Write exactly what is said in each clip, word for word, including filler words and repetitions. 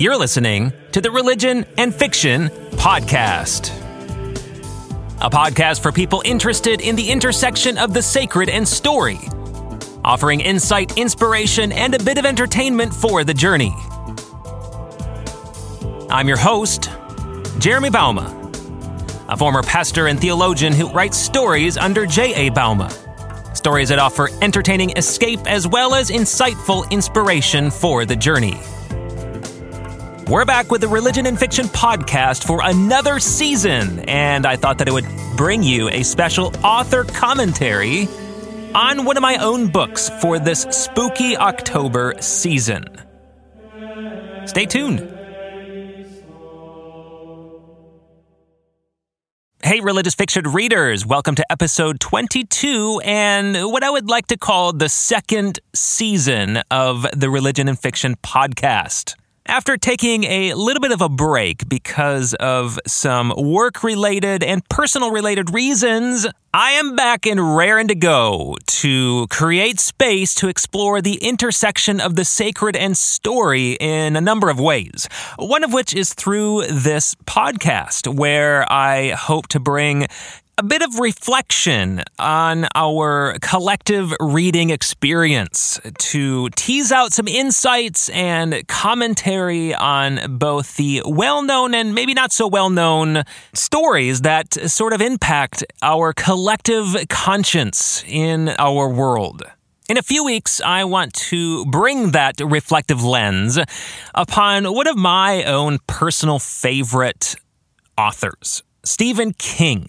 You're listening to the Religion and Fiction Podcast, a podcast for people interested in the intersection of the sacred and story, offering insight, inspiration, and a bit of entertainment for the journey. I'm your host, Jeremy Bauma, a former pastor and theologian who writes stories under J A. Bauma, stories that offer entertaining escape as well as insightful inspiration for the journey. We're back with the Religion and Fiction Podcast for another season, and I thought that it would bring you a special author commentary on one of my own books for this spooky October season. Stay tuned. Hey, religious fiction readers, welcome to episode twenty-two and what I would like to call the second season of the Religion and Fiction Podcast. After taking a little bit of a break because of some work-related and personal-related reasons, I am back and raring to go to create space to explore the intersection of the sacred and story in a number of ways, one of which is through this podcast, where I hope to bring a bit of reflection on our collective reading experience to tease out some insights and commentary on both the well-known and maybe not so well-known stories that sort of impact our collective conscience in our world. In a few weeks, I want to bring that reflective lens upon one of my own personal favorite authors, Stephen King.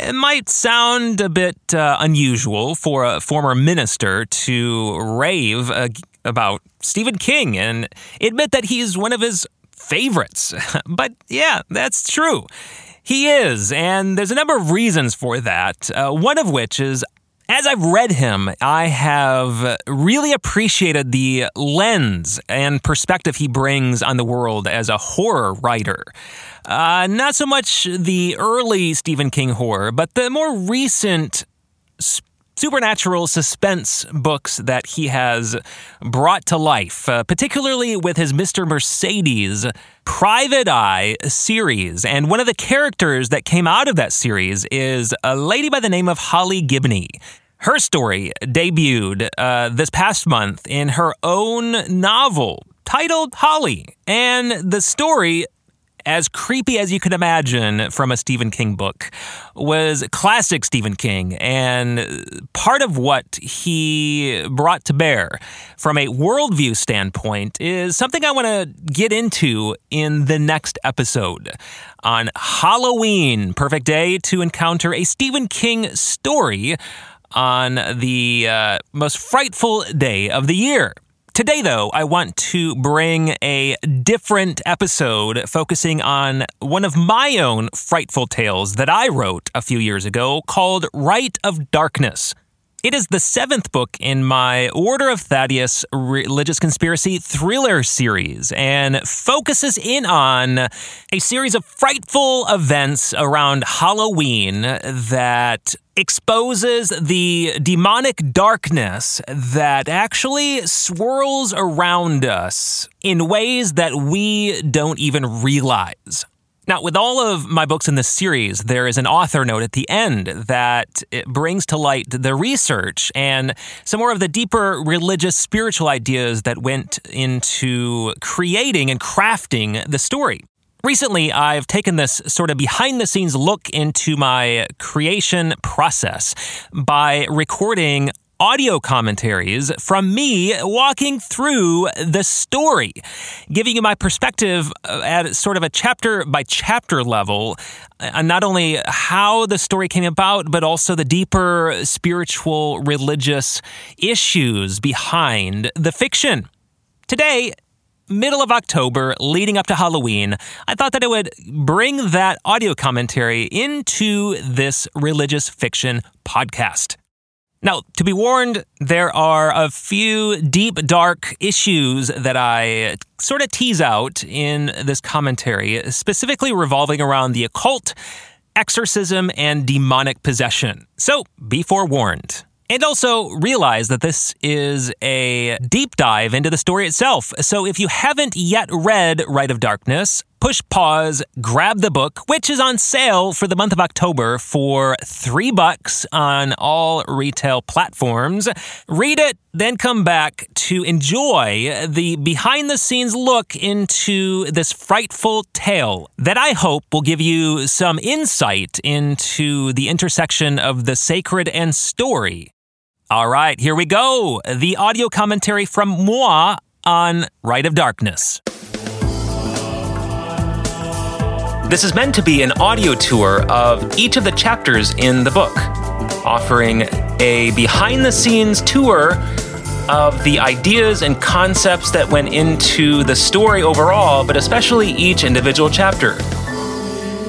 It might sound a bit uh, unusual for a former minister to rave uh, about Stephen King and admit that he's one of his favorites. But yeah, that's true. He is, and there's a number of reasons for that, uh, one of which is, as I've read him, I have really appreciated the lens and perspective he brings on the world as a horror writer. Uh, not so much the early Stephen King horror, but the more recent supernatural suspense books that he has brought to life, uh, particularly with his Mister Mercedes Private Eye series. And one of the characters that came out of that series is a lady by the name of Holly Gibney. Her story debuted uh, this past month in her own novel titled Holly. And the story, as creepy as you could imagine from a Stephen King book, was classic Stephen King, and part of what he brought to bear from a worldview standpoint is something I want to get into in the next episode on Halloween. Perfect day to encounter a Stephen King story on the uh, most frightful day of the year. Today, though, I want to bring a different episode focusing on one of my own frightful tales that I wrote a few years ago called Rite of Darkness. It is the seventh book in my Order of Thaddeus religious conspiracy thriller series and focuses in on a series of frightful events around Halloween that exposes the demonic darkness that actually swirls around us in ways that we don't even realize. Now, with all of my books in this series, there is an author note at the end that brings to light the research and some more of the deeper religious, spiritual ideas that went into creating and crafting the story. Recently, I've taken this sort of behind-the-scenes look into my creation process by recording audio commentaries from me walking through the story, giving you my perspective at sort of a chapter-by-chapter level, and not only how the story came about, but also the deeper spiritual, religious issues behind the fiction. Today, middle of October, leading up to Halloween, I thought that I would bring that audio commentary into this religious fiction podcast. Now, to be warned, there are a few deep, dark issues that I sort of tease out in this commentary, specifically revolving around the occult, exorcism, and demonic possession. So, be forewarned. And also realize that this is a deep dive into the story itself. So if you haven't yet read Rite of Darkness, push pause, grab the book, which is on sale for the month of October for three bucks on all retail platforms. Read it, then come back to enjoy the behind-the-scenes look into this frightful tale that I hope will give you some insight into the intersection of the sacred and story. All right, here we go. The audio commentary from moi on Rite of Darkness. This is meant to be an audio tour of each of the chapters in the book, offering a behind-the-scenes tour of the ideas and concepts that went into the story overall, but especially each individual chapter.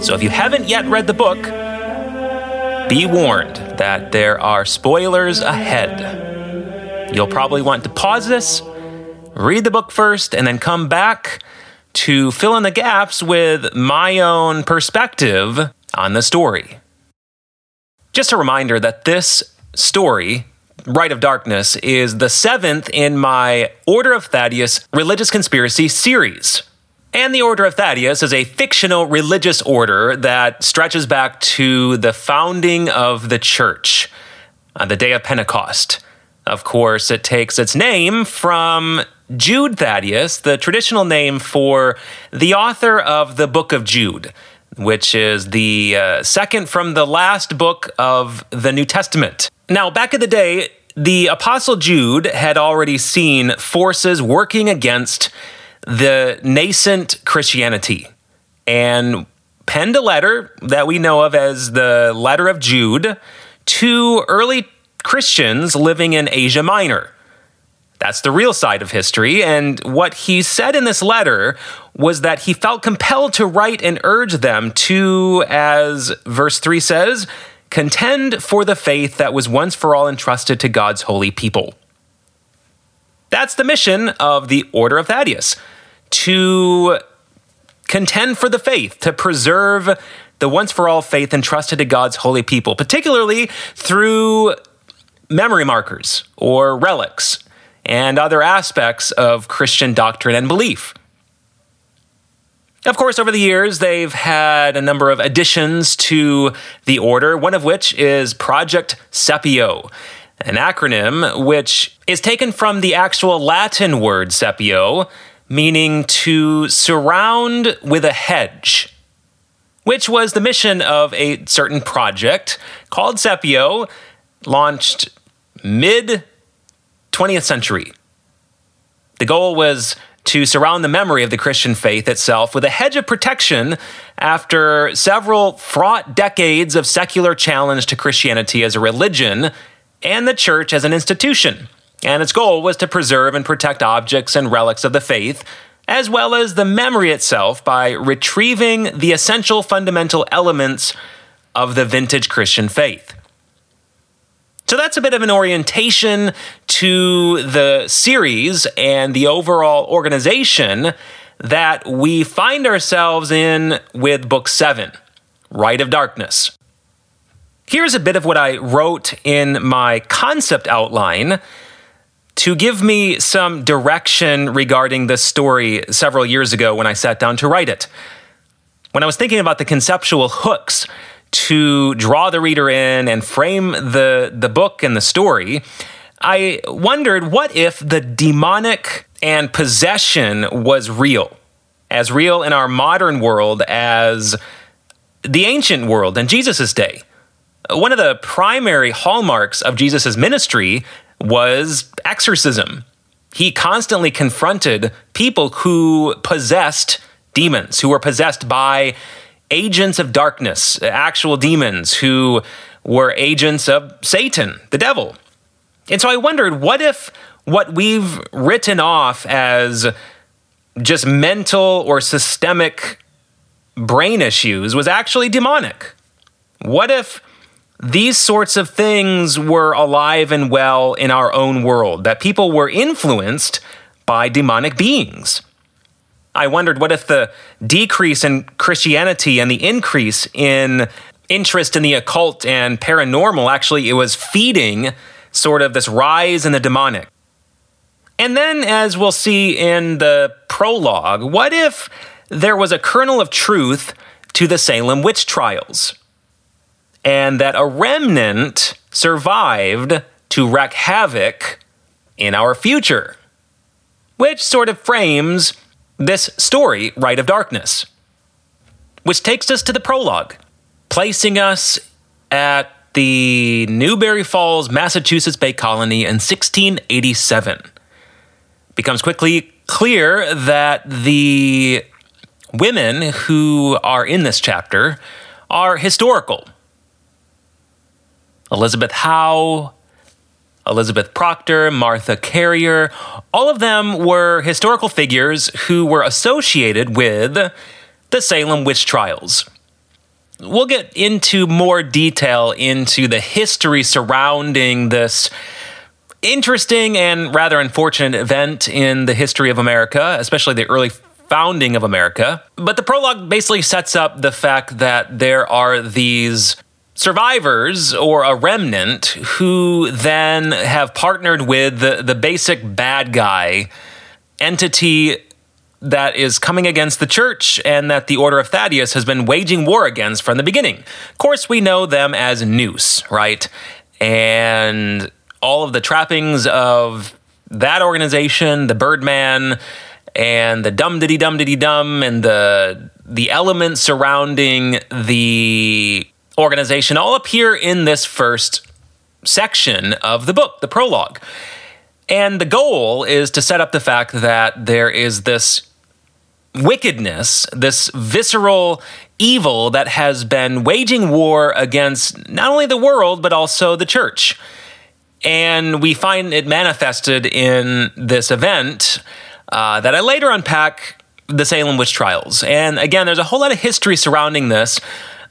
So if you haven't yet read the book, be warned that there are spoilers ahead. You'll probably want to pause this, read the book first, and then come back to fill in the gaps with my own perspective on the story. Just a reminder that this story, Rite of Darkness, is the seventh in my Order of Thaddeus Religious Conspiracy series. And the Order of Thaddeus is a fictional religious order that stretches back to the founding of the church on the day of Pentecost. Of course, it takes its name from Jude Thaddeus, the traditional name for the author of the Book of Jude, which is the uh, second from the last book of the New Testament. Now, back in the day, the Apostle Jude had already seen forces working against the nascent Christianity, and penned a letter that we know of as the Letter of Jude to early Christians living in Asia Minor. That's the real side of history, and what he said in this letter was that he felt compelled to write and urge them to, as verse three says, contend for the faith that was once for all entrusted to God's holy people. That's the mission of the Order of Thaddeus, to contend for the faith, to preserve the once-for-all faith entrusted to God's holy people, particularly through memory markers or relics and other aspects of Christian doctrine and belief. Of course, over the years, they've had a number of additions to the order, one of which is Project Sepio, an acronym which is taken from the actual Latin word sepio, meaning to surround with a hedge, which was the mission of a certain project called Sepio, launched mid-twentieth century. The goal was to surround the memory of the Christian faith itself with a hedge of protection after several fraught decades of secular challenge to Christianity as a religion and the church as an institution. And its goal was to preserve and protect objects and relics of the faith, as well as the memory itself, by retrieving the essential fundamental elements of the vintage Christian faith. So that's a bit of an orientation to the series and the overall organization that we find ourselves in with Book seven, Rite of Darkness. Here's a bit of what I wrote in my concept outline to give me some direction regarding this story several years ago when I sat down to write it. When I was thinking about the conceptual hooks to draw the reader in and frame the, the book and the story, I wondered, what if the demonic and possession was real? As real in our modern world as the ancient world in Jesus' day. One of the primary hallmarks of Jesus' ministry was exorcism. He constantly confronted people who possessed demons, who were possessed by agents of darkness, actual demons who were agents of Satan, the devil. And so I wondered, what if what we've written off as just mental or systemic brain issues was actually demonic? What if these sorts of things were alive and well in our own world, that people were influenced by demonic beings? I wondered, what if the decrease in Christianity and the increase in interest in the occult and paranormal, actually it was feeding sort of this rise in the demonic. And then, as we'll see in the prologue, what if there was a kernel of truth to the Salem Witch Trials, and that a remnant survived to wreak havoc in our future, which sort of frames this story, Rite of Darkness, which takes us to the prologue, placing us at the Newberry Falls, Massachusetts Bay Colony in sixteen eighty-seven. Becomes quickly clear that the women who are in this chapter are historical. Elizabeth Howe, Elizabeth Proctor, Martha Carrier, all of them were historical figures who were associated with the Salem Witch Trials. We'll get into more detail into the history surrounding this interesting and rather unfortunate event in the history of America, especially the early founding of America. But the prologue basically sets up the fact that there are these survivors, or a remnant, who then have partnered with the, the basic bad guy entity that is coming against the church and that the Order of Thaddeus has been waging war against from the beginning. Of course, we know them as Noose, right? And all of the trappings of that organization, the Birdman, and the dum-diddy-dum-diddy-dum, and the, the elements surrounding the organization all appear in this first section of the book, the prologue. And the goal is to set up the fact that there is this wickedness, this visceral evil that has been waging war against not only the world, but also the church. And we find it manifested in this event uh, that I later unpack, the Salem Witch Trials. And again, there's a whole lot of history surrounding this,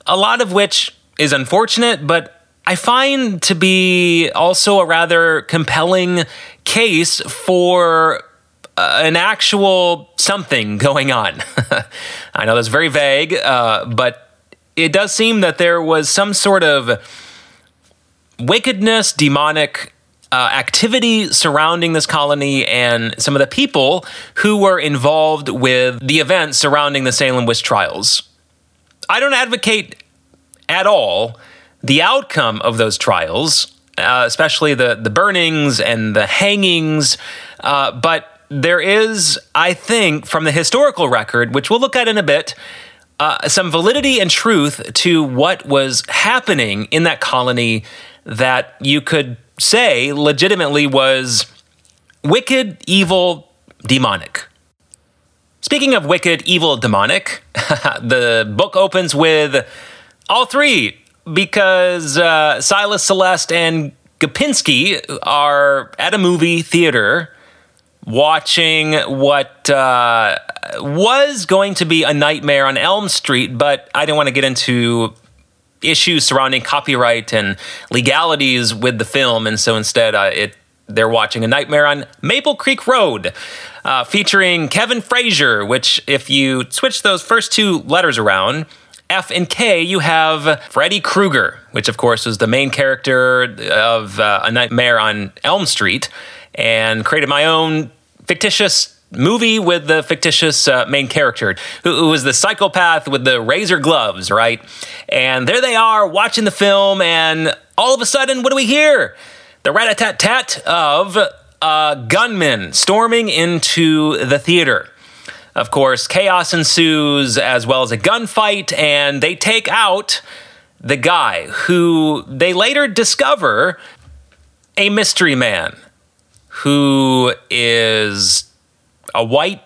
a lot of which is unfortunate, but I find to be also a rather compelling case for uh, an actual something going on. I know that's very vague, uh, but it does seem that there was some sort of wickedness, demonic uh, activity surrounding this colony and some of the people who were involved with the events surrounding the Salem Witch Trials. I don't advocate at all the outcome of those trials, uh, especially the, the burnings and the hangings, uh, but there is, I think, from the historical record, which we'll look at in a bit, uh, some validity and truth to what was happening in that colony that you could say legitimately was wicked, evil, demonic. Speaking of wicked, evil, demonic, the book opens with all three, because uh, Silas, Celeste, and Gapinski are at a movie theater watching what uh, was going to be A Nightmare on Elm Street, but I didn't want to get into issues surrounding copyright and legalities with the film, and so instead uh, it they're watching A Nightmare on Maple Creek Road, uh, featuring Kevin Frazier, which if you switch those first two letters around, F and K, you have Freddy Krueger, which of course was the main character of uh, A Nightmare on Elm Street, and created my own fictitious movie with the fictitious uh, main character, who, who was the psychopath with the razor gloves, right? And there they are watching the film, and all of a sudden, what do we hear? The rat-a-tat-tat of a gunman storming into the theater. Of course, chaos ensues, as well as a gunfight, and they take out the guy who they later discover a mystery man who is a white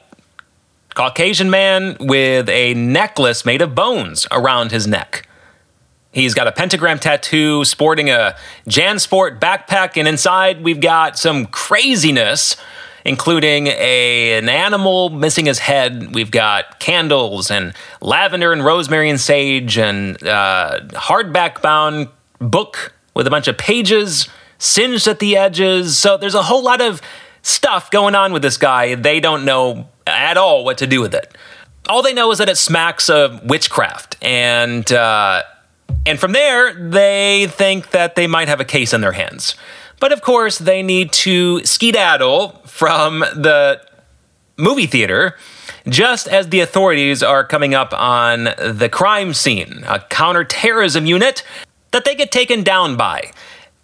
Caucasian man with a necklace made of bones around his neck. He's got a pentagram tattoo, sporting a JanSport backpack, and inside we've got some craziness, including a, an animal missing his head. We've got candles and lavender and rosemary and sage and uh, hardback-bound book with a bunch of pages singed at the edges. So there's a whole lot of stuff going on with this guy. They don't know at all what to do with it. All they know is that it smacks of witchcraft, and... Uh, And from there, they think that they might have a case on their hands. But of course, they need to skedaddle from the movie theater just as the authorities are coming up on the crime scene, a counterterrorism unit that they get taken down by.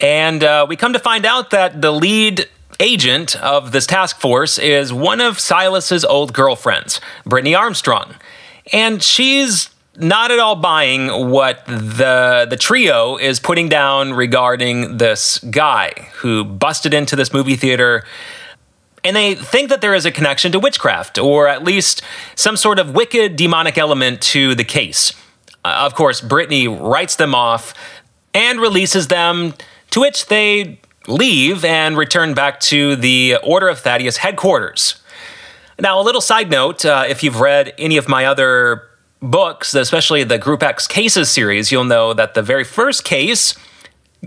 And uh, we come to find out that the lead agent of this task force is one of Silas's old girlfriends, Brittany Armstrong. And she's not at all buying what the the trio is putting down regarding this guy who busted into this movie theater. And they think that there is a connection to witchcraft, or at least some sort of wicked demonic element to the case. Uh, of course, Brittany writes them off and releases them, to which they leave and return back to the Order of Thaddeus headquarters. Now, a little side note, uh, if you've read any of my other books, especially the Group X Cases series, you'll know that the very first case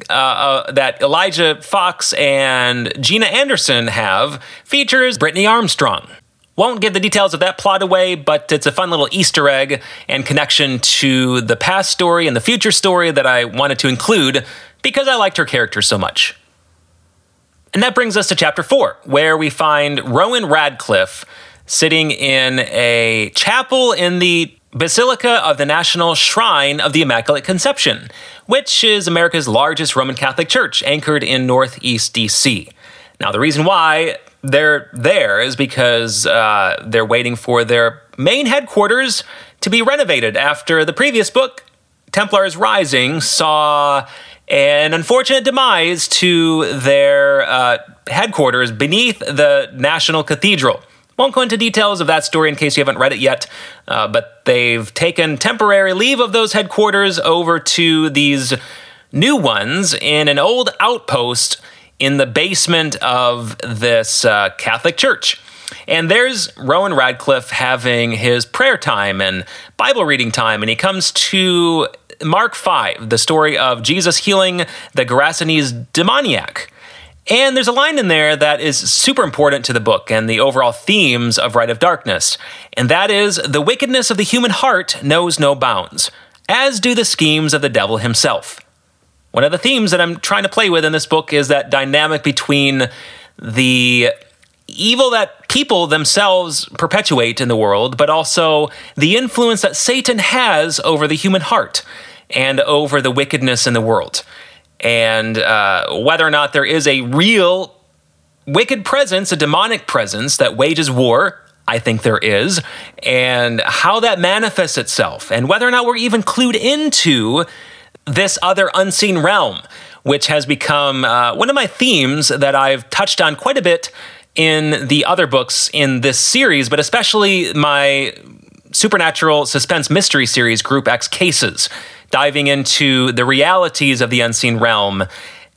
Uh, uh, that Elijah Fox and Gina Anderson have features Brittany Armstrong. Won't give the details of that plot away, but it's a fun little Easter egg and connection to the past story and the future story that I wanted to include because I liked her character so much. And that brings us to chapter four, where we find Rowan Radcliffe sitting in a chapel in the Basilica of the National Shrine of the Immaculate Conception, which is America's largest Roman Catholic church, anchored in Northeast D C. Now, the reason why they're there is because uh, they're waiting for their main headquarters to be renovated after the previous book, Templars Rising, saw an unfortunate demise to their uh, headquarters beneath the National Cathedral. Won't go into details of that story in case you haven't read it yet, uh, but they've taken temporary leave of those headquarters over to these new ones in an old outpost in the basement of this uh, Catholic church. And there's Rowan Radcliffe having his prayer time and Bible reading time, and he comes to Mark five, the story of Jesus healing the Gerasenes demoniac. And there's a line in there that is super important to the book and the overall themes of Rite of Darkness, and that is, the wickedness of the human heart knows no bounds, as do the schemes of the devil himself. One of the themes that I'm trying to play with in this book is that dynamic between the evil that people themselves perpetuate in the world, but also the influence that Satan has over the human heart and over the wickedness in the world. And uh, whether or not there is a real wicked presence, a demonic presence that wages war, I think there is, and how that manifests itself, and whether or not we're even clued into this other unseen realm, which has become uh, one of my themes that I've touched on quite a bit in the other books in this series, but especially my supernatural suspense mystery series, Group X Cases, diving into the realities of the unseen realm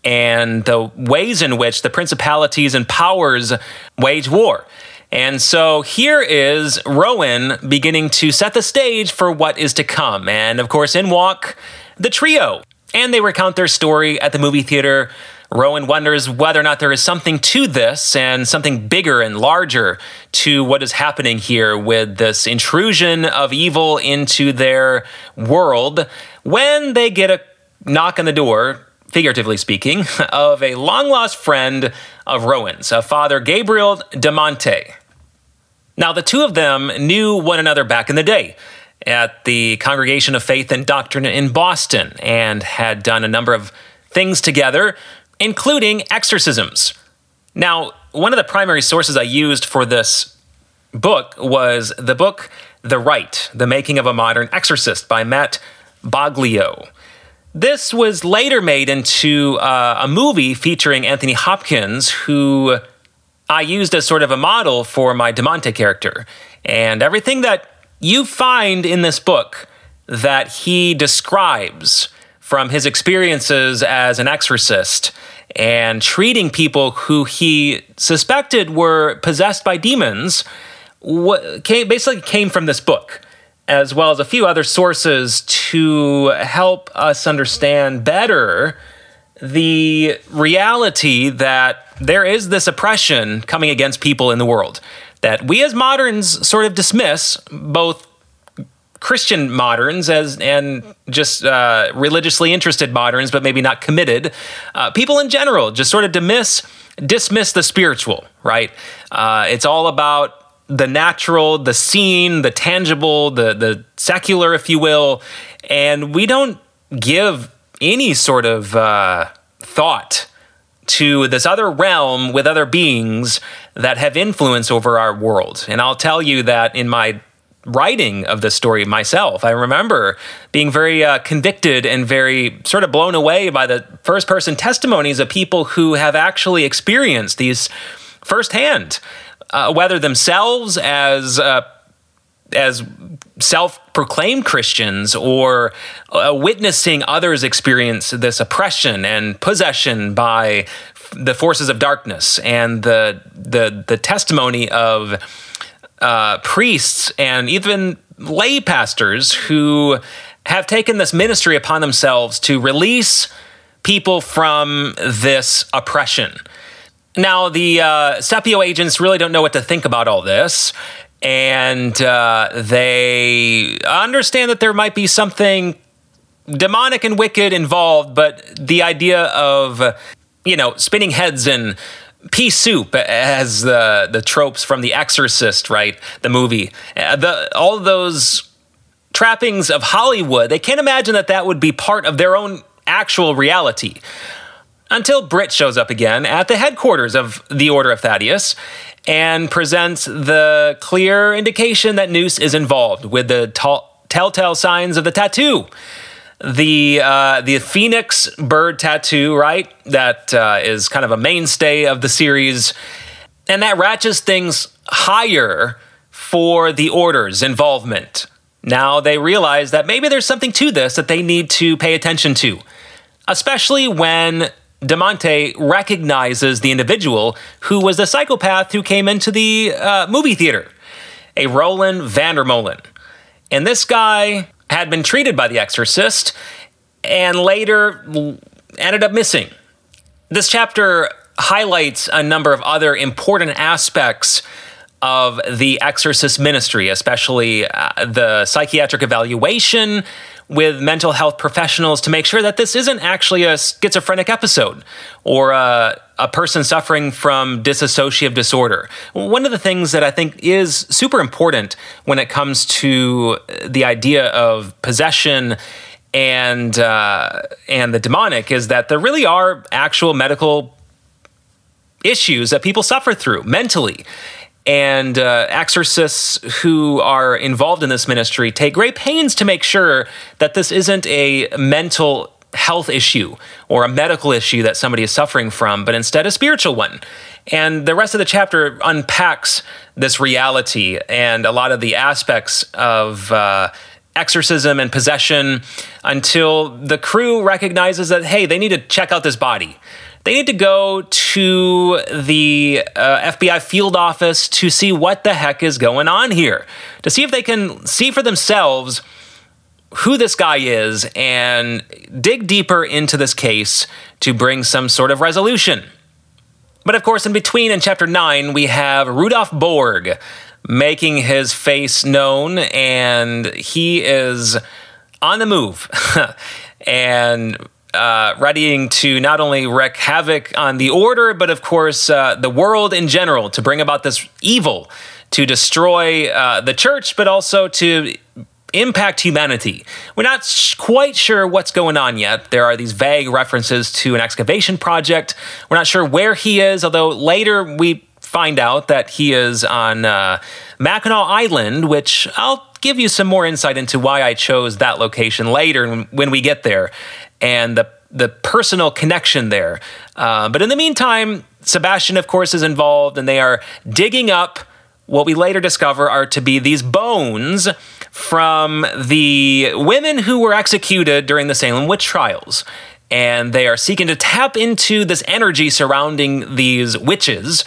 and the ways in which the principalities and powers wage war. And so here is Rowan beginning to set the stage for what is to come. And of course, in walk the trio, and they recount their story at the movie theater. Rowan wonders whether or not there is something to this and something bigger and larger to what is happening here with this intrusion of evil into their world, when they get a knock on the door, figuratively speaking, of a long-lost friend of Rowan's, a Father Gabriel DeMonte. Now, the two of them knew one another back in the day at the Congregation of Faith and Doctrine in Boston and had done a number of things together, including exorcisms. Now, one of the primary sources I used for this book was the book The Rite, The Making of a Modern Exorcist by Matt Boglio. This was later made into uh, a movie featuring Anthony Hopkins, who I used as sort of a model for my DeMonte character. And everything that you find in this book that he describes from his experiences as an exorcist and treating people who he suspected were possessed by demons what came, basically came from this book, as well as a few other sources to help us understand better the reality that there is this oppression coming against people in the world that we as moderns sort of dismiss, both Christian moderns as and just uh, religiously interested moderns, but maybe not committed, uh, people in general just sort of dismiss, dismiss the spiritual, right? Uh, it's all about the natural, the seen, the tangible, the the secular, if you will, and we don't give any sort of uh, thought to this other realm with other beings that have influence over our world. And I'll tell you that in my writing of this story myself, I remember being very uh, convicted and very sort of blown away by the first-person testimonies of people who have actually experienced these firsthand, uh, whether themselves as uh, as self-proclaimed Christians or uh, witnessing others experience this oppression and possession by f- the forces of darkness, and the the the testimony of uh, priests and even lay pastors who have taken this ministry upon themselves to release people from this oppression. Now, the uh, Sepio agents really don't know what to think about all this. And uh, they understand that there might be something demonic and wicked involved, but the idea of, you know, spinning heads and pea soup as the the tropes from The Exorcist, right? The movie, the all those trappings of Hollywood, they can't imagine that that would be part of their own actual reality. Until Britt shows up again at the headquarters of the Order of Thaddeus and presents the clear indication that Noose is involved with the t- telltale signs of the tattoo. The uh, the phoenix bird tattoo, right? That uh, is kind of a mainstay of the series. And that ratchets things higher for the Order's involvement. Now they realize that maybe there's something to this that they need to pay attention to. Especially when DeMonte recognizes the individual who was the psychopath who came into the uh, movie theater, a Roland Vandermolen. And this guy had been treated by the exorcist and later ended up missing. This chapter highlights a number of other important aspects of the exorcist ministry, especially uh, the psychiatric evaluation with mental health professionals to make sure that this isn't actually a schizophrenic episode or a, a person suffering from dissociative disorder. One of the things that I think is super important when it comes to the idea of possession and uh, and the demonic is that there really are actual medical issues that people suffer through mentally. And uh, exorcists who are involved in this ministry take great pains to make sure that this isn't a mental health issue or a medical issue that somebody is suffering from, but instead a spiritual one. And the rest of the chapter unpacks this reality and a lot of the aspects of uh, exorcism and possession until the crew recognizes that, hey, they need to check out this body. They need to go to the uh, F B I field office to see what the heck is going on here, to see if they can see for themselves who this guy is and dig deeper into this case to bring some sort of resolution. But of course, in between in chapter nine, we have Rudolf Borg making his face known, and he is on the move and Uh, readying to not only wreak havoc on the Order, but of course uh, the world in general, to bring about this evil, to destroy uh, the church, but also to impact humanity. We're not sh- quite sure what's going on yet. There are these vague references to an excavation project. We're not sure where he is, although later we find out that he is on uh, Mackinac Island, which I'll give you some more insight into why I chose that location later when we get there, and the the personal connection there. Uh, but in the meantime, Sebastian, of course, is involved, and they are digging up what we later discover are to be these bones from the women who were executed during the Salem Witch Trials. And they are seeking to tap into this energy surrounding these witches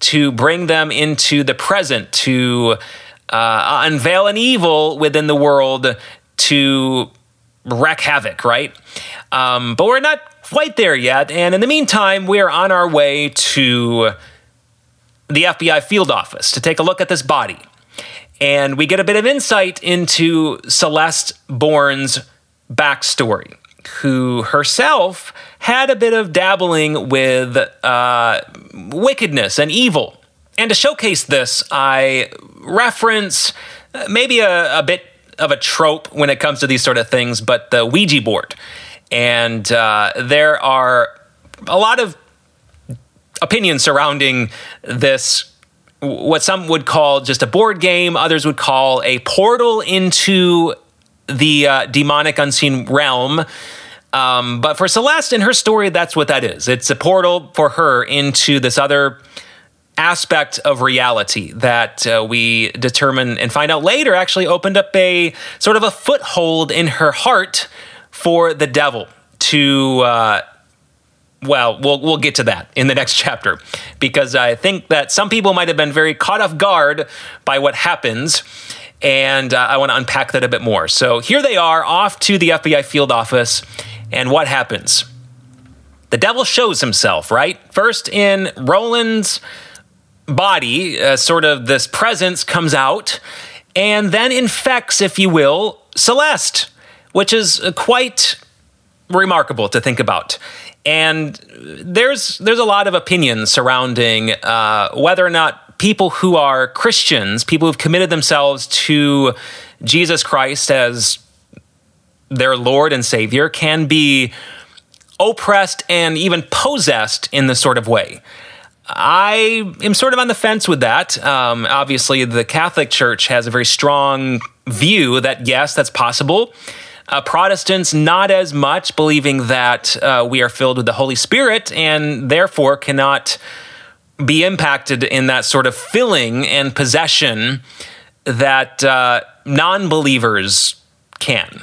to bring them into the present, to uh, unveil an evil within the world, to wreak havoc, right? Um, but we're not quite there yet. And in the meantime, we are on our way to the F B I field office to take a look at this body. And we get a bit of insight into Celeste Bourne's backstory, who herself had a bit of dabbling with uh, wickedness and evil. And to showcase this, I reference maybe a, a bit of a trope when it comes to these sort of things, but the Ouija board. And uh, there are a lot of opinions surrounding this, what some would call just a board game, others would call a portal into the uh, demonic unseen realm. Um, but for Celeste and her story, that's what that is. It's a portal for her into this other aspect of reality that uh, we determine and find out later actually opened up a sort of a foothold in her heart for the devil to, uh, well, we'll we'll get to that in the next chapter, because I think that some people might have been very caught off guard by what happens, and uh, I want to unpack that a bit more. So here they are, off to the F B I field office, and what happens? The devil shows himself, right? First in Roland's body, uh, sort of this presence comes out, and then infects, if you will, Celeste, which is quite remarkable to think about. And there's there's a lot of opinions surrounding uh, whether or not people who are Christians, people who've committed themselves to Jesus Christ as their Lord and Savior, can be oppressed and even possessed in this sort of way. I am sort of on the fence with that. Um, obviously, the Catholic Church has a very strong view that, yes, that's possible. Uh, Protestants, not as much, believing that uh, we are filled with the Holy Spirit and therefore cannot be impacted in that sort of filling and possession that uh, non-believers can.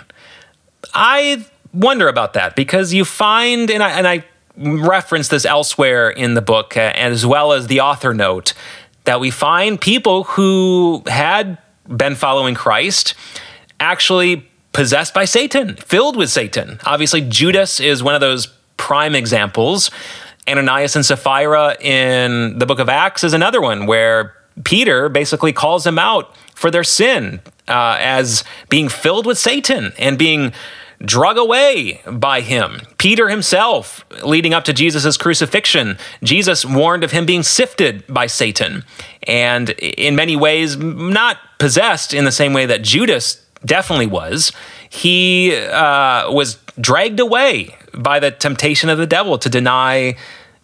I wonder about that, because you find, and I, and I reference this elsewhere in the book, uh, as well as the author note, that we find people who had been following Christ actually possessed by Satan, filled with Satan. Obviously, Judas is one of those prime examples. Ananias and Sapphira in the book of Acts is another one, where Peter basically calls them out for their sin uh, as being filled with Satan and being drug away by him. Peter himself, leading up to Jesus' crucifixion, Jesus warned of him being sifted by Satan, and in many ways not possessed in the same way that Judas definitely was. He uh, was dragged away by the temptation of the devil to deny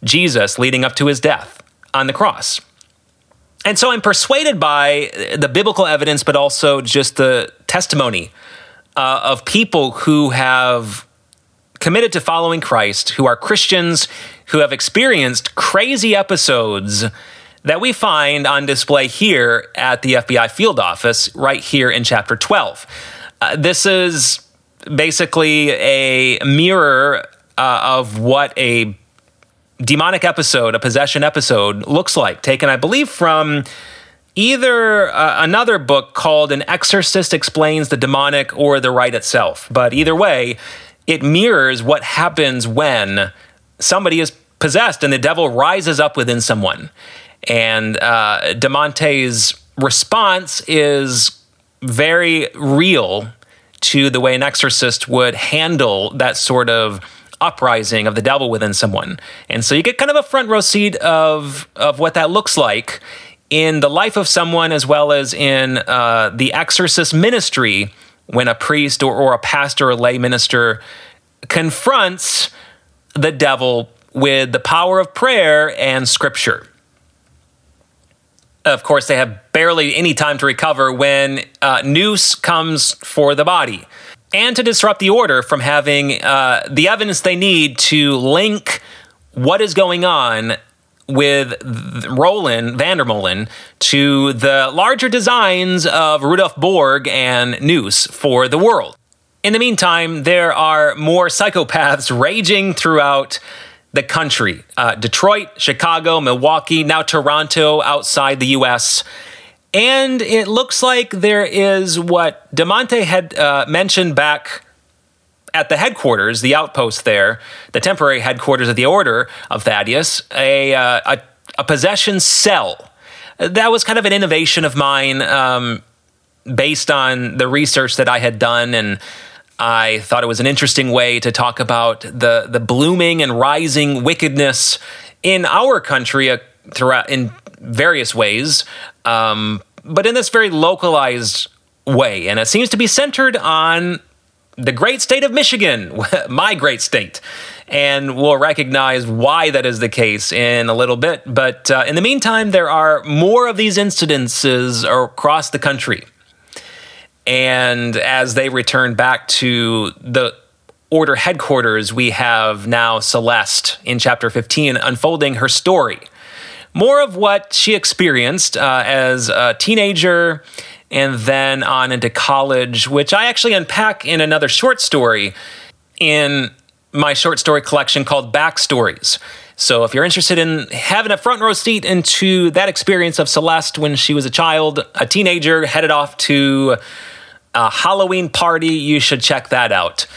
Jesus, leading up to his death on the cross. And so I'm persuaded by the biblical evidence, but also just the testimony uh, of people who have committed to following Christ, who are Christians, who have experienced crazy episodes that we find on display here at the F B I field office, right here in chapter twelve. Uh, this is basically a mirror uh, of what a demonic episode, a possession episode, looks like, taken, I believe, from either uh, another book called An Exorcist Explains the Demonic or The Rite itself. But either way, it mirrors what happens when somebody is possessed and the devil rises up within someone. And uh, DeMonte's response is very real to the way an exorcist would handle that sort of uprising of the devil within someone. And so you get kind of a front row seat of, of what that looks like in the life of someone, as well as in uh, the exorcist ministry, when a priest or, or a pastor or lay minister confronts the devil with the power of prayer and scripture. Of course, they have barely any time to recover when uh, Noose comes for the body, and to disrupt the order from having uh, the evidence they need to link what is going on with Roland Vandermolen to the larger designs of Rudolf Borg and Noose for the world. In the meantime, there are more psychopaths raging throughout the country. Uh, Detroit, Chicago, Milwaukee, now Toronto outside the U S. And it looks like there is what DeMonte had uh, mentioned back at the headquarters, the outpost there, the temporary headquarters of the Order of Thaddeus, a, uh, a, a possession cell. That was kind of an innovation of mine um, based on the research that I had done, and I thought it was an interesting way to talk about the the blooming and rising wickedness in our country uh, throughout in various ways, um, but in this very localized way. And it seems to be centered on the great state of Michigan, my great state. And we'll recognize why that is the case in a little bit. But uh, in the meantime, there are more of these incidences across the country. And as they return back to the Order headquarters, we have now Celeste in Chapter fifteen unfolding her story. More of what she experienced uh, as a teenager and then on into college, which I actually unpack in another short story in my short story collection called Backstories. So if you're interested in having a front row seat into that experience of Celeste when she was a child, a teenager, headed off to a Halloween party, you should check that out.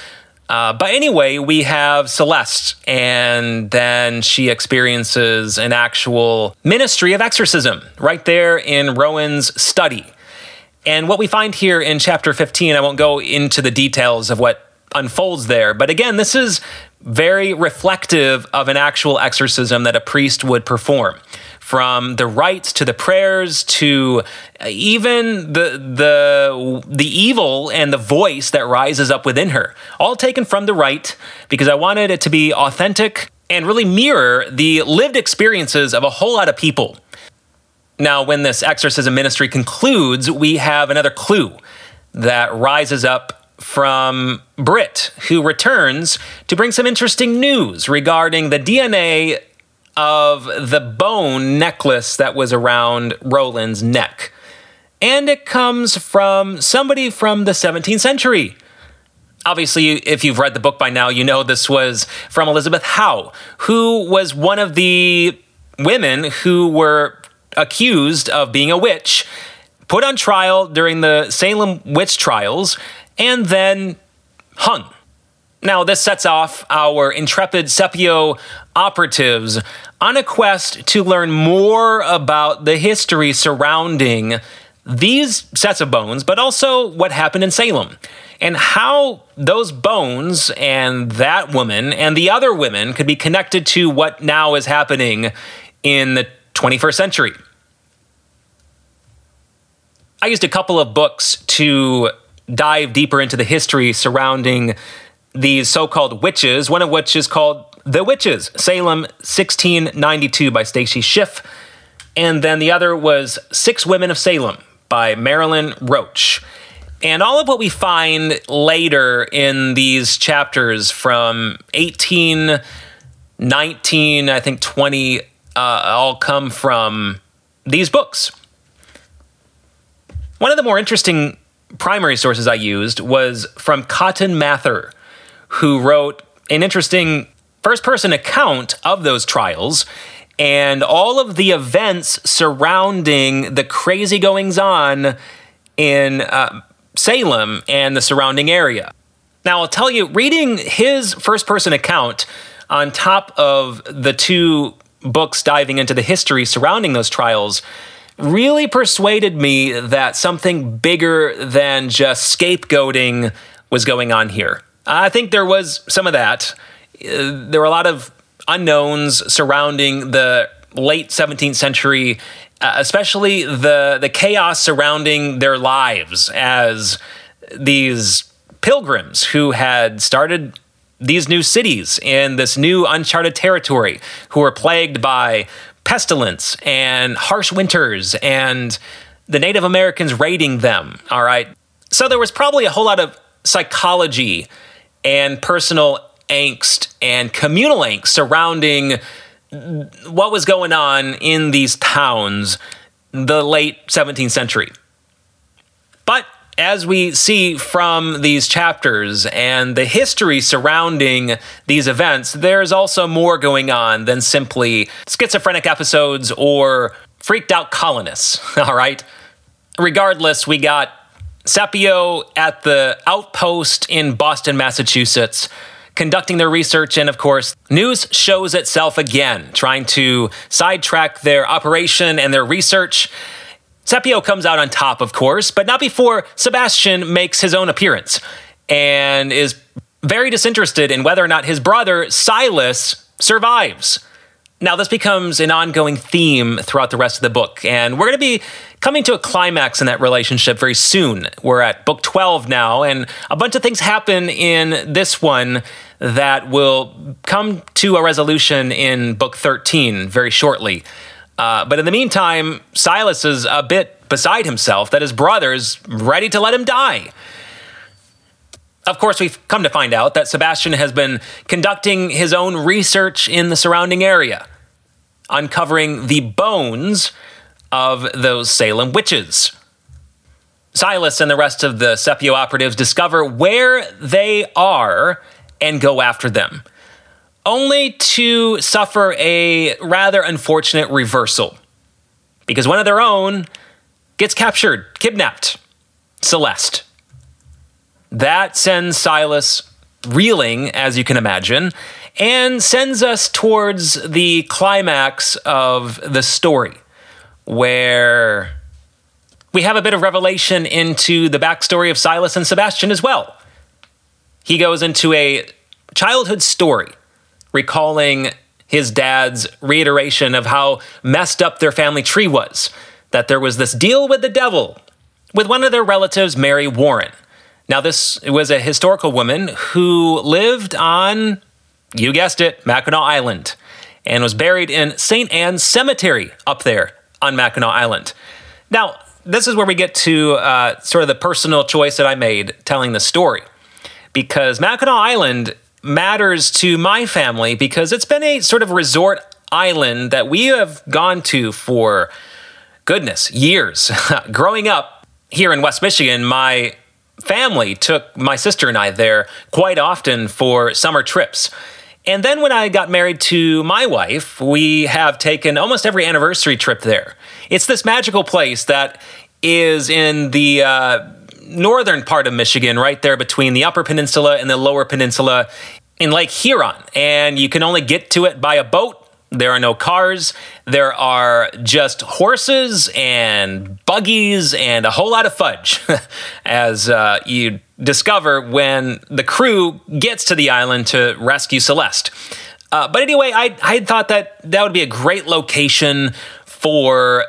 Uh, but anyway, we have Celeste, and then she experiences an actual ministry of exorcism right there in Rowan's study. And what we find here in Chapter fifteen, I won't go into the details of what unfolds there, but again, this is very reflective of an actual exorcism that a priest would perform. From the rites to the prayers to even the the the evil and the voice that rises up within her, all taken from the rite, because I wanted it to be authentic and really mirror the lived experiences of a whole lot of people. Now, when this exorcism ministry concludes, we have another clue that rises up from Britt, who returns to bring some interesting news regarding the D N A of the bone necklace that was around Roland's neck. And it comes from somebody from the seventeenth century. Obviously, if you've read the book by now, you know this was from Elizabeth Howe, who was one of the women who were accused of being a witch, put on trial during the Salem Witch Trials, and then hung. Now, this sets off our intrepid Sepio operatives on a quest to learn more about the history surrounding these sets of bones, but also what happened in Salem, and how those bones and that woman and the other women could be connected to what now is happening in the twenty-first century. I used a couple of books to dive deeper into the history surrounding these so-called witches, one of which is called The Witches, Salem sixteen ninety-two by Stacy Schiff, and then the other was Six Women of Salem by Marilyn Roach. And all of what we find later in these chapters from eighteen, nineteen, I think twenty, uh, all come from these books. One of the more interesting primary sources I used was from Cotton Mather, who wrote an interesting first-person account of those trials and all of the events surrounding the crazy goings-on in uh, Salem and the surrounding area. Now, I'll tell you, reading his first-person account on top of the two books diving into the history surrounding those trials really persuaded me that something bigger than just scapegoating was going on here. I think there was some of that. There were a lot of unknowns surrounding the late seventeenth century, uh, especially the, the chaos surrounding their lives as these pilgrims who had started these new cities in this new uncharted territory, who were plagued by pestilence and harsh winters and the Native Americans raiding them, all right? So there was probably a whole lot of psychology and personal angst and communal angst surrounding what was going on in these towns the late seventeenth century. But as we see from these chapters and the history surrounding these events, there's also more going on than simply schizophrenic episodes or freaked out colonists, all right? Regardless, we got Sepio at the outpost in Boston, Massachusetts, conducting their research, and of course, Noose shows itself again, trying to sidetrack their operation and their research. Sepio comes out on top, of course, but not before Sebastian makes his own appearance and is very disinterested in whether or not his brother, Silas, survives. Now, this becomes an ongoing theme throughout the rest of the book, and we're going to be coming to a climax in that relationship very soon. We're at book twelve now, and a bunch of things happen in this one that will come to a resolution in book thirteen very shortly. Uh, but in the meantime, Silas is a bit beside himself that his brother's ready to let him die. Of course, we've come to find out that Sebastian has been conducting his own research in the surrounding area, uncovering the bones of those Salem witches. Silas and the rest of the Sepio operatives discover where they are and go after them, only to suffer a rather unfortunate reversal, because one of their own gets captured, kidnapped, Celeste. That sends Silas reeling, as you can imagine, and sends us towards the climax of the story, where we have a bit of revelation into the backstory of Silas and Sebastian as well. He goes into a childhood story, recalling his dad's reiteration of how messed up their family tree was, that there was this deal with the devil, with one of their relatives, Mary Warren. Now, this was a historical woman who lived on, you guessed it, Mackinac Island, and was buried in Saint Anne's Cemetery up there on Mackinac Island. Now, this is where we get to uh, sort of the personal choice that I made telling the story, because Mackinac Island matters to my family because it's been a sort of resort island that we have gone to for, goodness, years. Growing up here in West Michigan, my family took my sister and I there quite often for summer trips. And then when I got married to my wife, we have taken almost every anniversary trip there. It's this magical place that is in the uh, northern part of Michigan, right there between the Upper Peninsula and the Lower Peninsula in Lake Huron. And you can only get to it by a boat. There are no cars. There are just horses and buggies and a whole lot of fudge, as uh, you discover when the crew gets to the island to rescue Celeste. Uh, but anyway, I I thought that that would be a great location for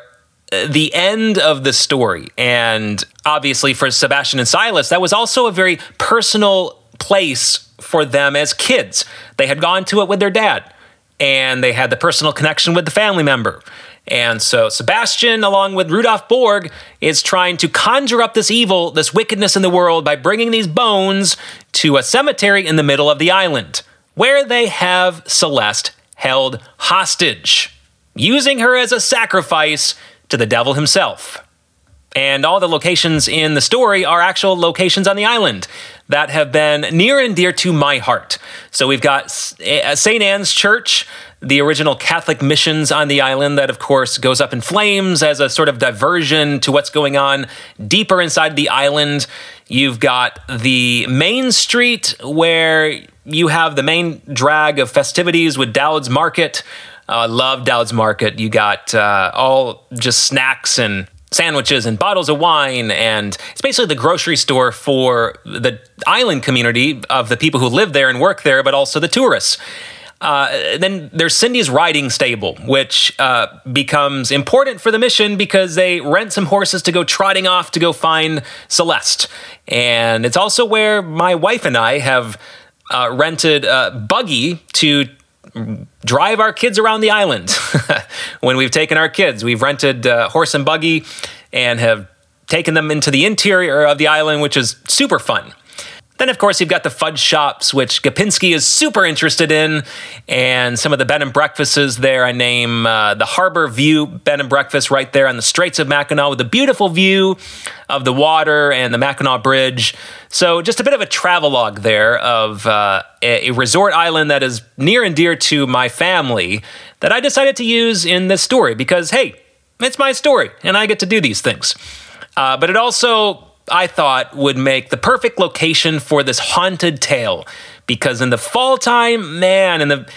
the end of the story. And obviously for Sebastian and Silas, that was also a very personal place for them as kids. They had gone to it with their dad, and they had the personal connection with the family member. And so Sebastian, along with Rudolf Borg, is trying to conjure up this evil, this wickedness in the world by bringing these bones to a cemetery in the middle of the island, where they have Celeste held hostage, using her as a sacrifice to the devil himself. And all the locations in the story are actual locations on the island that have been near and dear to my heart. So we've got Saint Anne's Church, the original Catholic missions on the island that, of course, goes up in flames as a sort of diversion to what's going on deeper inside the island. You've got the main street where you have the main drag of festivities with Dowd's Market. I uh, love Dowd's Market. You got uh, all just snacks and sandwiches and bottles of wine, and it's basically the grocery store for the island community of the people who live there and work there, but also the tourists. Uh, then there's Cindy's Riding Stable, which uh, becomes important for the mission because they rent some horses to go trotting off to go find Celeste. And it's also where my wife and I have uh, rented a buggy to drive our kids around the island. When we've taken our kids, we've rented uh, horse and buggy and have taken them into the interior of the island, which is super fun. Then, of course, you've got the fudge shops, which Gapinski is super interested in, and some of the bed and breakfasts there. I name uh, the Harbor View Bed and Breakfast right there on the Straits of Mackinac with a beautiful view of the water and the Mackinac Bridge. So just a bit of a travelogue there of uh, a resort island that is near and dear to my family that I decided to use in this story because, hey, it's my story, and I get to do these things. Uh, but it also, I thought, would make the perfect location for this haunted tale, because in the fall time, man, in the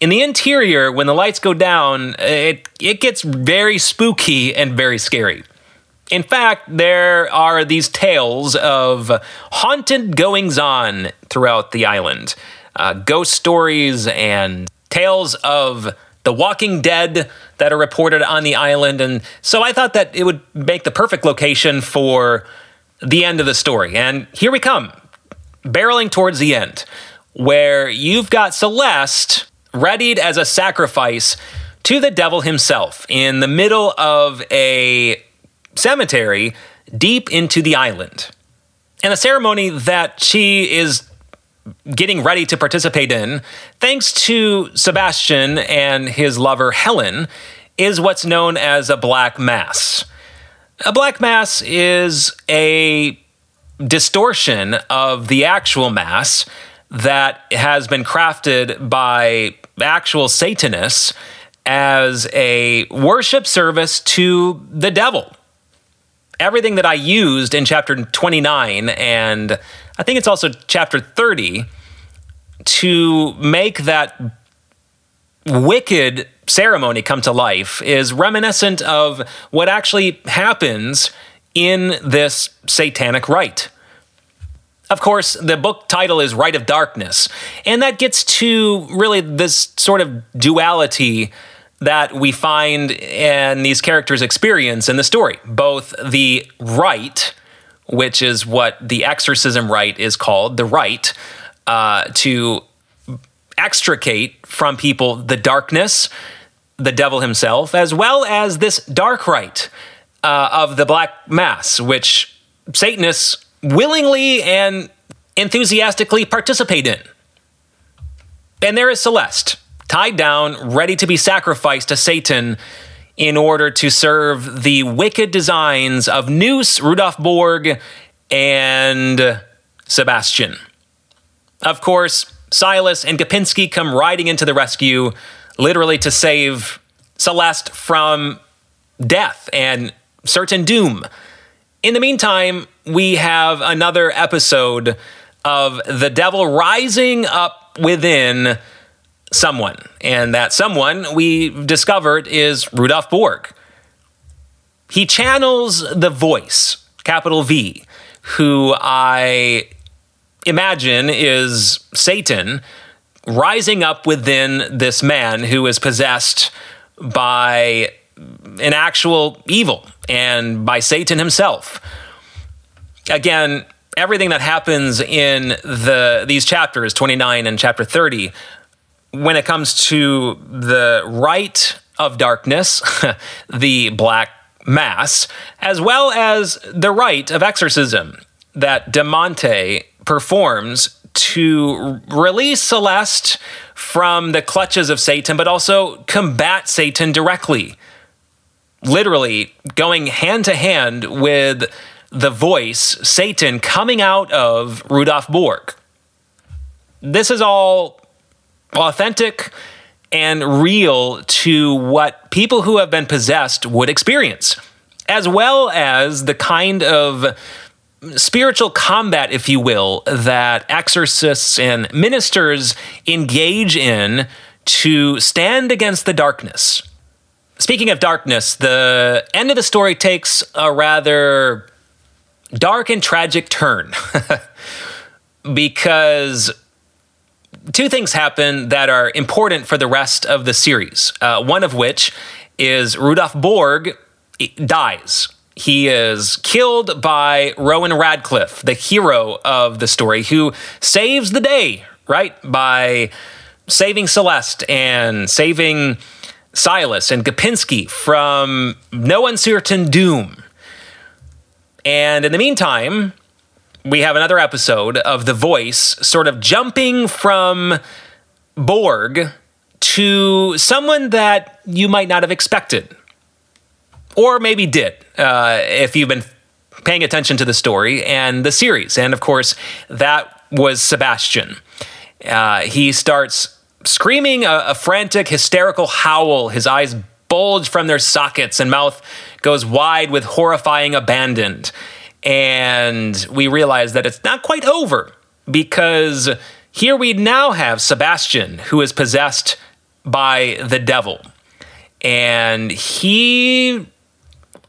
in the interior, when the lights go down, it it gets very spooky and very scary. In fact, there are these tales of haunted goings-on throughout the island. Uh, ghost stories and tales of the Walking Dead that are reported on the island. And so I thought that it would make the perfect location for the end of the story. And here we come, barreling towards the end, where you've got Celeste readied as a sacrifice to the devil himself in the middle of a cemetery deep into the island. And a ceremony that she is getting ready to participate in, thanks to Sebastian and his lover Helen, is what's known as a black mass. A black mass is a distortion of the actual mass that has been crafted by actual Satanists as a worship service to the devil. Everything that I used in chapter twenty-nine, and I think it's also chapter thirty, to make that wicked ceremony come to life is reminiscent of what actually happens in this satanic rite. Of course, the book title is Rite of Darkness, and that gets to really this sort of duality that we find and these characters experience in the story. Both the rite, which is what the exorcism rite is called, the rite uh, to extricate from people the darkness, the devil himself, as well as this dark rite uh, of the Black Mass, which Satanists willingly and enthusiastically participate in. And there is Celeste, tied down, ready to be sacrificed to Satan in order to serve the wicked designs of Noose, Rudolf Borg, and Sebastian. Of course, Silas and Gapinski come riding into the rescue, literally to save Celeste from death and certain doom. In the meantime, we have another episode of the devil rising up within someone, and that someone we discovered is Rudolf Borg. He channels the voice, capital V, who I imagine is Satan, rising up within this man who is possessed by an actual evil and by Satan himself. Again, everything that happens in the these chapters, twenty-nine and chapter thirty, when it comes to the Rite of Darkness, the Black Mass, as well as the Rite of Exorcism that Demonte performs to release Celeste from the clutches of Satan, but also combat Satan directly, literally going hand-to-hand with the voice, Satan, coming out of Rudolf Borg. This is all authentic and real to what people who have been possessed would experience, as well as the kind of spiritual combat, if you will, that exorcists and ministers engage in to stand against the darkness. Speaking of darkness, the end of the story takes a rather dark and tragic turn because two things happen that are important for the rest of the series, uh, one of which is Rudolf Borg dies. He is killed by Rowan Radcliffe, the hero of the story, who saves the day, right, by saving Celeste and saving Silas and Gapinski from no uncertain doom. And in the meantime, we have another episode of The Voice sort of jumping from Borg to someone that you might not have expected, or maybe did, uh, if you've been paying attention to the story and the series. And of course, that was Sebastian. Uh, he starts screaming a, a frantic, hysterical howl. His eyes bulge from their sockets and mouth goes wide with horrifying abandon. And we realize that it's not quite over, because here we now have Sebastian, who is possessed by the devil. And he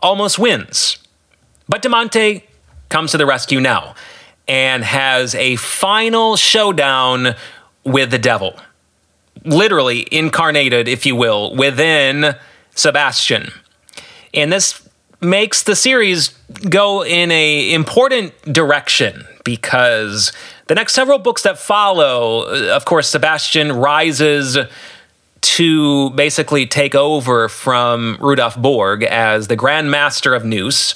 almost wins. But DeMonte comes to the rescue now and has a final showdown with the devil. Literally incarnated, if you will, within Sebastian. And this makes the series go in a important direction because the next several books that follow, of course, Sebastian rises to basically take over from Rudolf Borg as the Grand Master of Noose.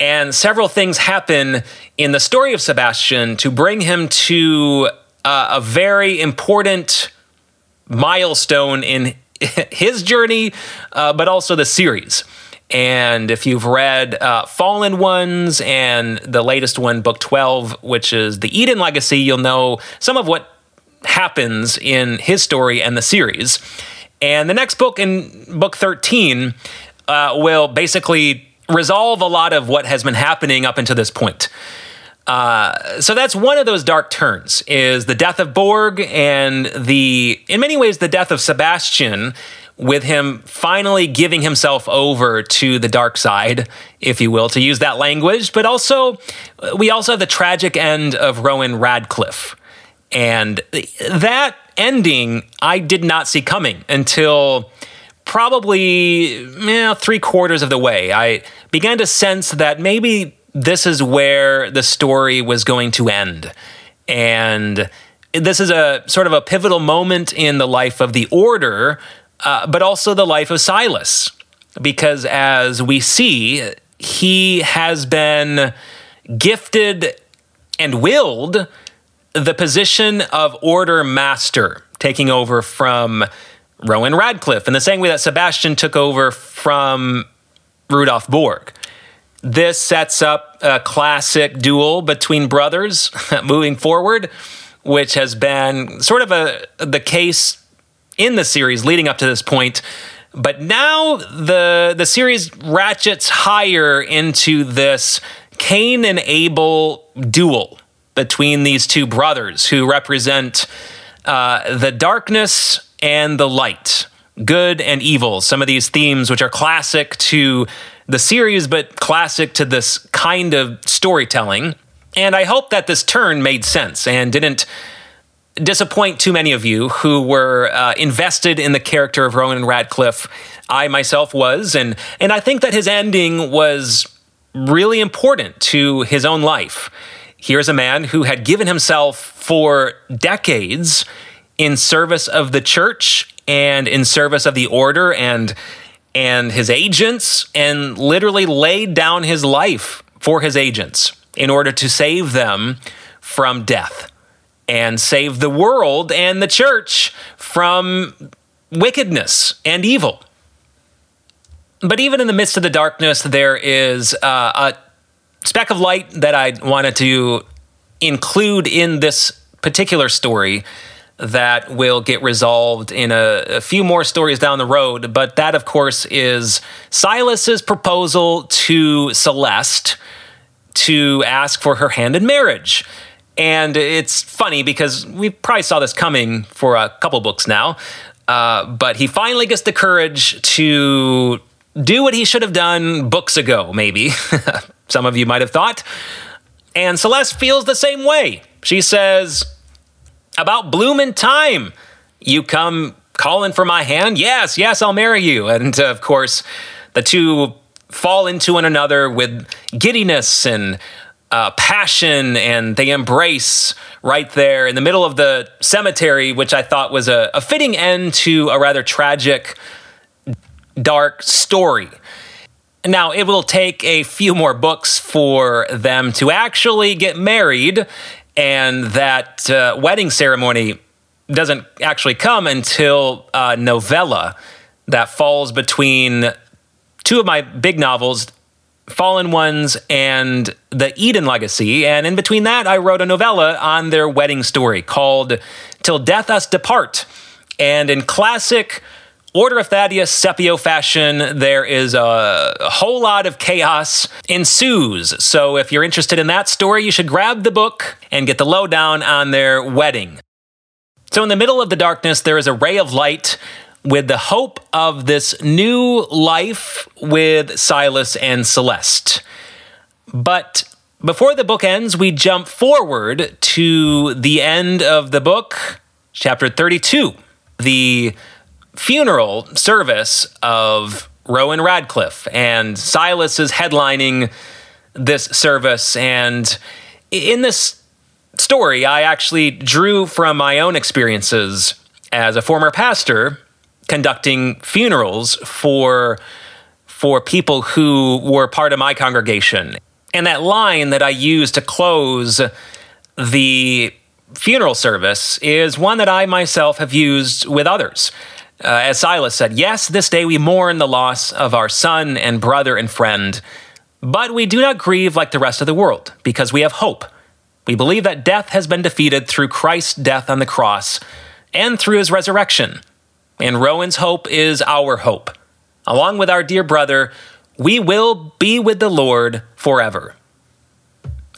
And several things happen in the story of Sebastian to bring him to uh, a very important milestone in his journey, uh, but also the series. And if you've read uh, Fallen Ones and the latest one, Book twelve, which is The Eden Legacy, you'll know some of what happens in his story and the series. And the next book, in Book thirteen, uh, will basically resolve a lot of what has been happening up until this point. Uh, so that's one of those dark turns, is the death of Borg and the, in many ways, the death of Sebastian, with him finally giving himself over to the dark side, if you will, to use that language. But also, we also have the tragic end of Rowan Radcliffe. And that ending I did not see coming until probably eh, three quarters of the way. I began to sense that maybe this is where the story was going to end. And this is a sort of a pivotal moment in the life of the Order, Uh, but also the life of Silas, because as we see, he has been gifted and willed the position of Order Master, taking over from Rowan Radcliffe, in the same way that Sebastian took over from Rudolf Borg. This sets up a classic duel between brothers moving forward, which has been sort of a the case in the series leading up to this point. But now the the series ratchets higher into this Cain and Abel duel between these two brothers who represent uh, the darkness and the light, good and evil. Some of these themes which are classic to the series, but classic to this kind of storytelling. And I hope that this turn made sense and didn't disappoint too many of you who were uh, invested in the character of Rowan Radcliffe. I myself was, and and I think that his ending was really important to his own life. Here's a man who had given himself for decades in service of the church and in service of the Order and and his agents, and literally laid down his life for his agents in order to save them from death and save the world and the church from wickedness and evil. But even in the midst of the darkness, there is uh, a speck of light that I wanted to include in this particular story that will get resolved in a, a few more stories down the road. But that, of course, is Silas's proposal to Celeste to ask for her hand in marriage. And it's funny because we probably saw this coming for a couple books now, uh, but he finally gets the courage to do what he should have done books ago, maybe. Some of you might have thought. And Celeste feels the same way. She says, about bloomin' time, you come calling for my hand? Yes, yes, I'll marry you. And, uh, of course, the two fall into one another with giddiness and Uh, passion, and they embrace right there in the middle of the cemetery, which I thought was a, a fitting end to a rather tragic, dark story. Now, it will take a few more books for them to actually get married, and that uh, wedding ceremony doesn't actually come until a novella that falls between two of my big novels, Fallen Ones and The Eden Legacy. And in between that, I wrote a novella on their wedding story called Till Death Us Depart. And in classic Order of Thaddeus Sepio fashion, there is a, a whole lot of chaos ensues. So if you're interested in that story, you should grab the book and get the lowdown on their wedding. So in the middle of the darkness, there is a ray of light with the hope of this new life with Silas and Celeste. But before the book ends, we jump forward to the end of the book, chapter thirty-two, the funeral service of Rowan Radcliffe. And Silas is headlining this service. And in this story, I actually drew from my own experiences as a former pastor conducting funerals for, for people who were part of my congregation. And that line that I use to close the funeral service is one that I myself have used with others. Uh, as Silas said, yes, this day we mourn the loss of our son and brother and friend, but we do not grieve like the rest of the world, because we have hope. We believe that death has been defeated through Christ's death on the cross and through his resurrection. And Rowan's hope is our hope. Along with our dear brother, we will be with the Lord forever.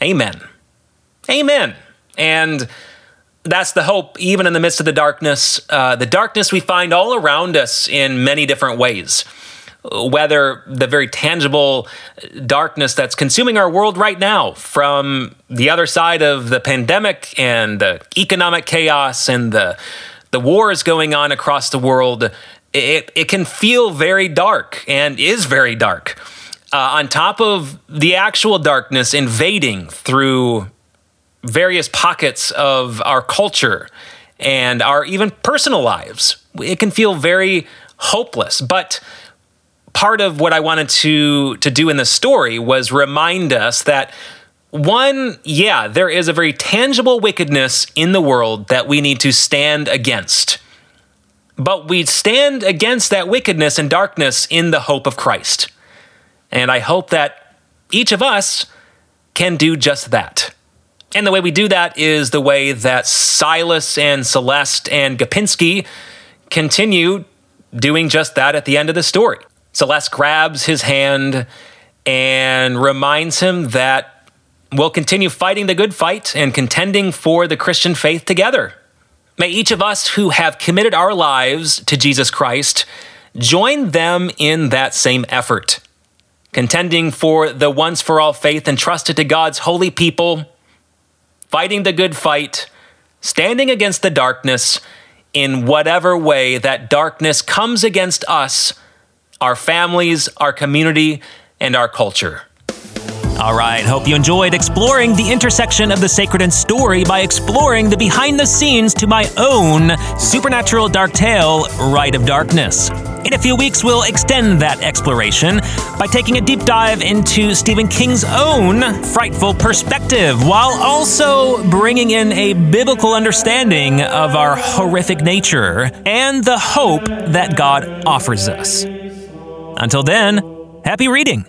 Amen. Amen. And that's the hope, even in the midst of the darkness. Uh, the darkness we find all around us in many different ways. Whether the very tangible darkness that's consuming our world right now, from the other side of the pandemic and the economic chaos and the the wars going on across the world, it it can feel very dark and is very dark. Uh, on top of the actual darkness invading through various pockets of our culture and our even personal lives, it can feel very hopeless. But part of what I wanted to, to do in this story was remind us that, one, yeah, there is a very tangible wickedness in the world that we need to stand against. But we stand against that wickedness and darkness in the hope of Christ. And I hope that each of us can do just that. And the way we do that is the way that Silas and Celeste and Gapinski continue doing just that at the end of the story. Celeste grabs his hand and reminds him that we'll continue fighting the good fight and contending for the Christian faith together. May each of us who have committed our lives to Jesus Christ join them in that same effort, contending for the once-for-all faith entrusted to God's holy people, fighting the good fight, standing against the darkness in whatever way that darkness comes against us, our families, our community, and our culture. All right, hope you enjoyed exploring the intersection of the sacred and story by exploring the behind the scenes to my own supernatural dark tale, Rite of Darkness. In a few weeks, we'll extend that exploration by taking a deep dive into Stephen King's own frightful perspective, while also bringing in a biblical understanding of our horrific nature and the hope that God offers us. Until then, happy reading!